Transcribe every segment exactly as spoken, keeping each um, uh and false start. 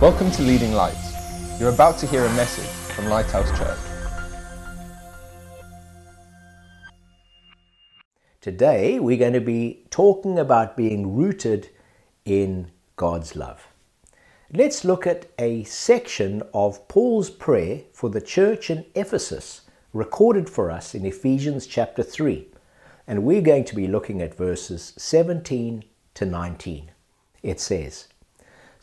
Welcome to Leading Lights. You're about to hear a message from Lighthouse Church. Today we're going to be talking about being rooted in God's love. Let's look at a section of Paul's prayer for the church in Ephesus recorded for us in Ephesians chapter three. And we're going to be looking at verses seventeen to nineteen. It says,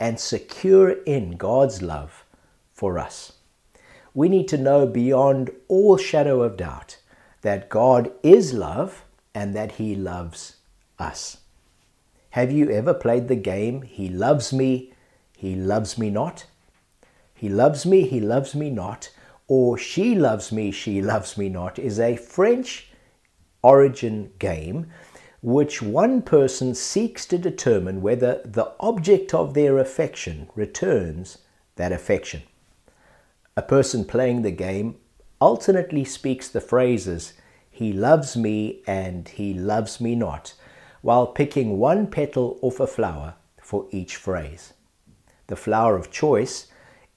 and secure in God's love for us. We need to know beyond all shadow of doubt that God is love and that He loves us. Have you ever played the game, He loves me, He loves me not? He loves me, He loves me not, or She loves me, She loves me not is a French origin game which one person seeks to determine whether the object of their affection returns that affection. A person playing the game alternately speaks the phrases, "He loves me" and "He loves me not," while picking one petal off a flower for each phrase. The flower of choice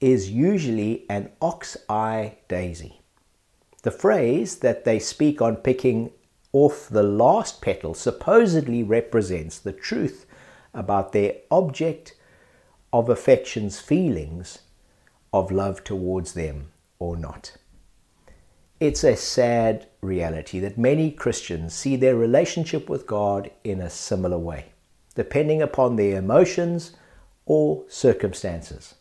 is usually an ox-eye daisy. The phrase that they speak on picking off the last petal supposedly represents the truth about their object of affection's feelings of love towards them or not. It's a sad reality that many Christians see their relationship with God in a similar way, depending upon their emotions or circumstances.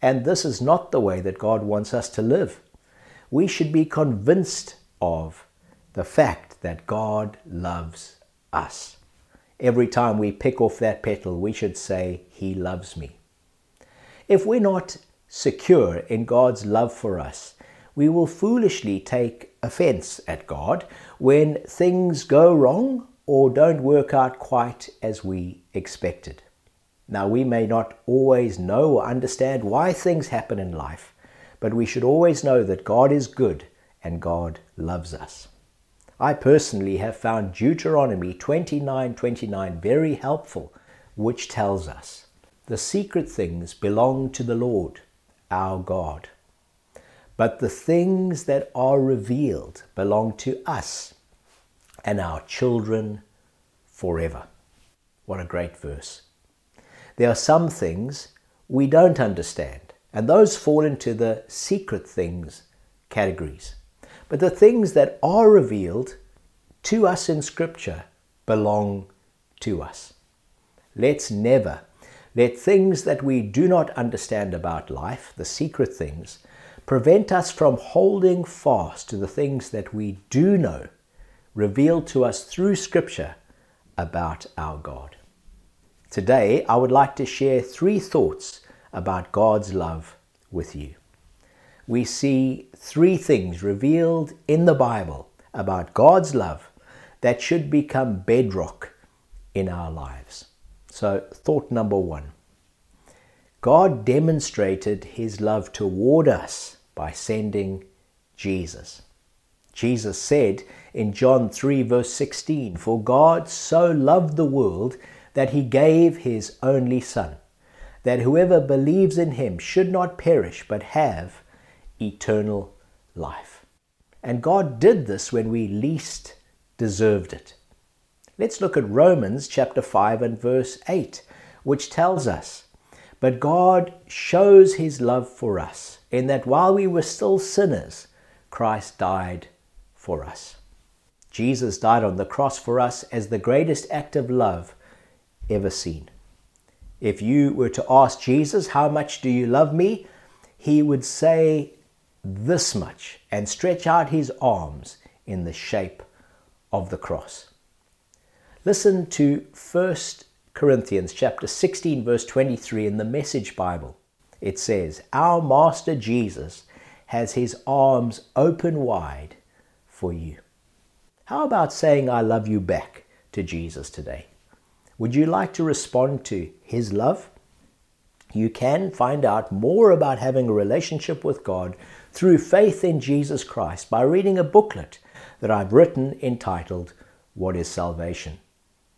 And this is not the way that God wants us to live. We should be convinced of the fact that God loves us. Every time we pick off that petal, we should say, "He loves me." If we're not secure in God's love for us, we will foolishly take offense at God when things go wrong or don't work out quite as we expected. Now, we may not always know or understand why things happen in life, but we should always know that God is good and God loves us. I personally have found Deuteronomy twenty-nine twenty-nine very helpful, which tells us, "The secret things belong to the Lord, our God, but the things that are revealed belong to us and our children forever." What a great verse. There are some things we don't understand, and those fall into the secret things categories. But the things that are revealed to us in Scripture belong to us. Let's never let things that we do not understand about life, the secret things, prevent us from holding fast to the things that we do know, revealed to us through Scripture about our God. Today, I would like to share three thoughts about God's love with you. We see three things revealed in the Bible about God's love that should become bedrock in our lives. So, thought number one, God demonstrated His love toward us by sending Jesus. Jesus said in John three verse sixteen, "For God so loved the world that He gave His only Son, that whoever believes in Him should not perish but have eternal life." And God did this when we least deserved it. Let's look at Romans chapter five and verse eight, which tells us, "But God shows His love for us, in that while we were still sinners, Christ died for us." Jesus died on the cross for us as the greatest act of love ever seen. If you were to ask Jesus, "How much do you love me?" He would say this much and stretch out His arms in the shape of the cross. Listen to First Corinthians chapter sixteen verse twenty-three in the Message Bible. It says, "Our Master Jesus has his arms open wide for you." How about saying I love you back to Jesus today? Would you like to respond to his love? You can find out more about having a relationship with God through faith in Jesus Christ by reading a booklet that I've written entitled, What is Salvation?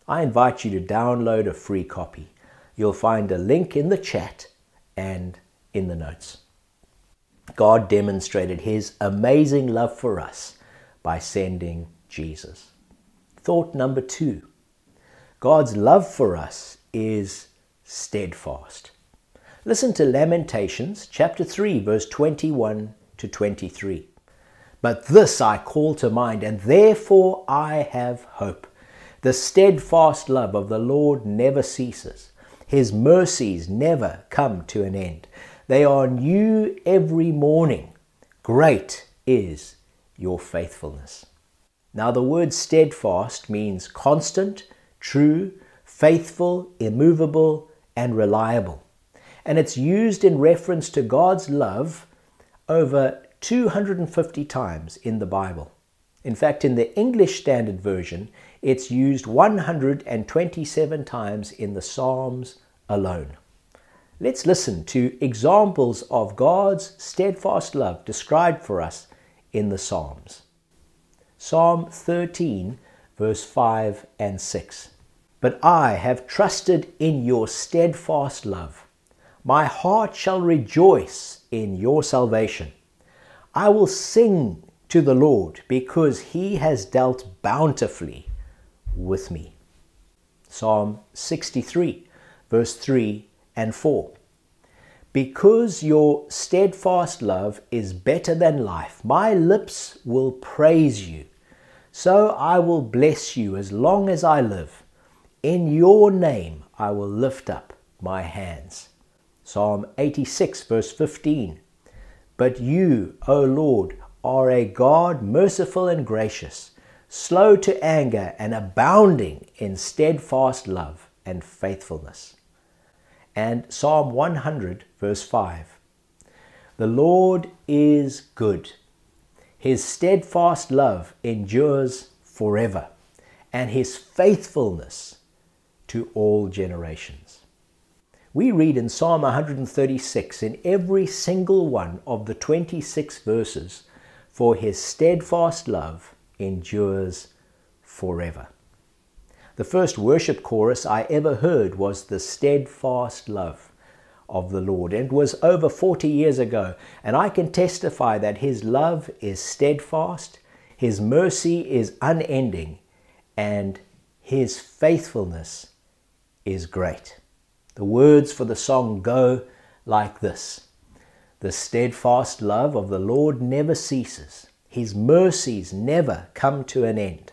I invite you to download a free copy. You'll find a link in the chat and in the notes. God demonstrated his amazing love for us by sending Jesus. Thought number two, God's love for us is steadfast. Listen to Lamentations chapter three, verse twenty-one to twenty-three. "But this I call to mind, and therefore I have hope. The steadfast love of the Lord never ceases. His mercies never come to an end. They are new every morning. Great is your faithfulness." Now the word steadfast means constant, true, faithful, immovable, and reliable. And it's used in reference to God's love over two hundred fifty times in the Bible. In fact, in the English Standard Version, it's used one hundred twenty-seven times in the Psalms alone. Let's listen to examples of God's steadfast love described for us in the Psalms. Psalm thirteen, verse five and six. "But I have trusted in your steadfast love. My heart shall rejoice in your salvation. I will sing to the Lord because he has dealt bountifully with me." Psalm sixty-three, verse three and four. "Because your steadfast love is better than life, my lips will praise you. So I will bless you as long as I live. In your name I will lift up my hands." Psalm eighty-six, verse fifteen. "But you, O Lord, are a God merciful and gracious, slow to anger and abounding in steadfast love and faithfulness." And Psalm one hundred, verse five. "The Lord is good. His steadfast love endures forever, and his faithfulness to all generations." We read in Psalm one thirty-six, in every single one of the twenty-six verses, "For his steadfast love endures forever." The first worship chorus I ever heard was "The Steadfast Love of the Lord." It was over forty years ago, and I can testify that his love is steadfast, his mercy is unending, and his faithfulness is great. The words for the song go like this: "The steadfast love of the Lord never ceases. His mercies never come to an end.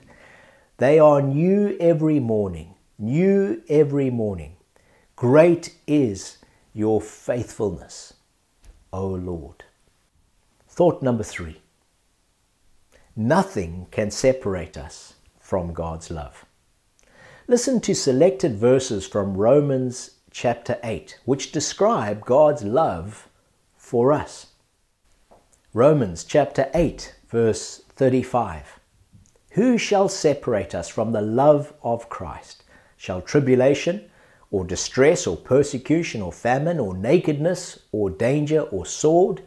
They are new every morning, new every morning. Great is your faithfulness, O Lord." Thought number three. Nothing can separate us from God's love. Listen to selected verses from Romans chapter eight, which describe God's love for us. Romans chapter eight, verse thirty-five. "Who shall separate us from the love of Christ? Shall tribulation, or distress, or persecution, or famine, or nakedness, or danger, or sword?"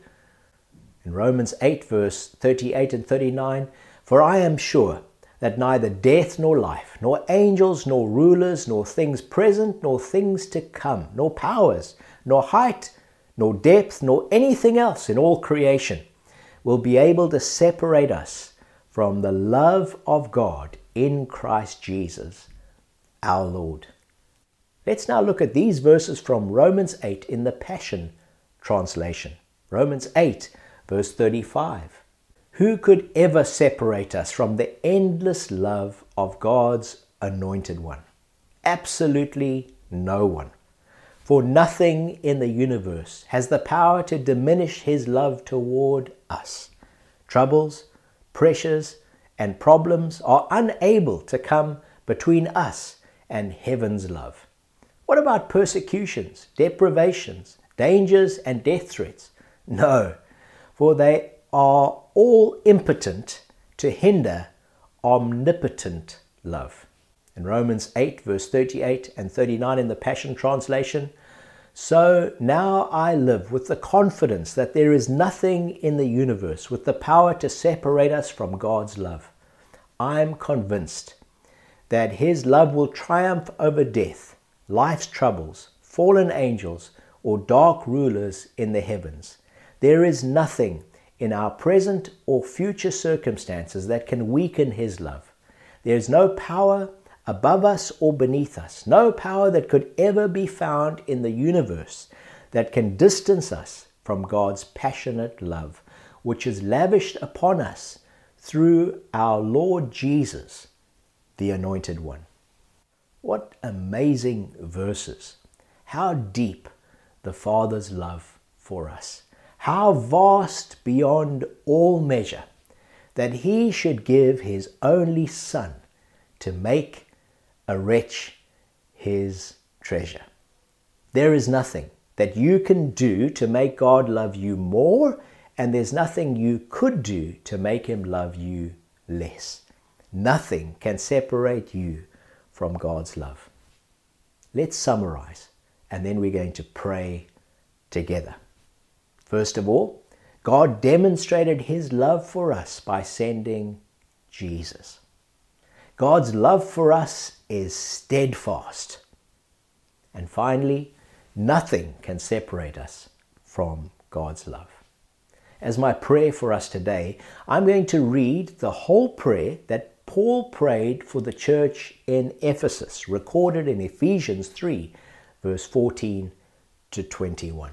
In Romans eight, verse thirty-eight and thirty-nine, "For I am sure that neither death nor life, nor angels, nor rulers, nor things present, nor things to come, nor powers, nor height, nor depth, nor anything else in all creation will be able to separate us from the love of God in Christ Jesus, our Lord." Let's now look at these verses from Romans eight in the Passion Translation. Romans eight, verse thirty-five. "Who could ever separate us from the endless love of God's anointed one? Absolutely no one. For nothing in the universe has the power to diminish his love toward us. Troubles, pressures, and problems are unable to come between us and heaven's love." What about persecutions, deprivations, dangers, and death threats. No, for they are all impotent to hinder omnipotent love. In Romans eight, verse thirty-eight and thirty-nine in the Passion Translation, "So now I live with the confidence that there is nothing in the universe with the power to separate us from God's love. I'm convinced that His love will triumph over death, life's troubles, fallen angels, or dark rulers in the heavens. There is nothing in our present or future circumstances that can weaken His love. There is no power above us or beneath us, no power that could ever be found in the universe that can distance us from God's passionate love, which is lavished upon us through our Lord Jesus, the Anointed One." What amazing verses! How deep the Father's love for us. How vast beyond all measure that He should give His only Son to make a wretch His treasure. There is nothing that you can do to make God love you more, and there's nothing you could do to make Him love you less. Nothing can separate you from God's love. Let's summarize, and then we're going to pray together. First of all, God demonstrated His love for us by sending Jesus. God's love for us is steadfast. And finally, nothing can separate us from God's love. As my prayer for us today, I'm going to read the whole prayer that Paul prayed for the church in Ephesus, recorded in Ephesians three, verse fourteen to twenty-one.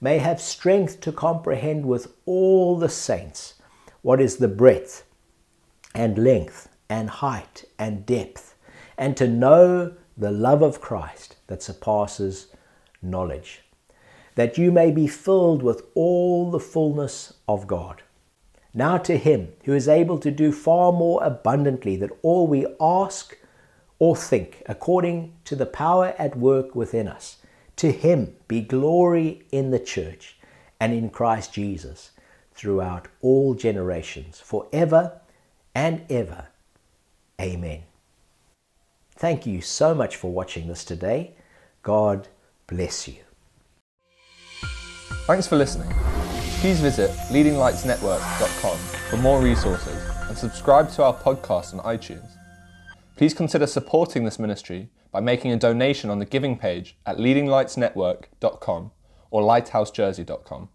may have strength to comprehend with all the saints what is the breadth and length and height and depth, and to know the love of Christ that surpasses knowledge, that you may be filled with all the fullness of God. Now to Him who is able to do far more abundantly than all we ask or think, according to the power at work within us, to Him be glory in the church and in Christ Jesus throughout all generations, forever and ever. Amen." Thank you so much for watching this today. God bless you. Thanks for listening. Please visit leading lights network dot com for more resources and subscribe to our podcast on iTunes. Please consider supporting this ministry by making a donation on the giving page at leading lights network dot com or lighthouse jersey dot com.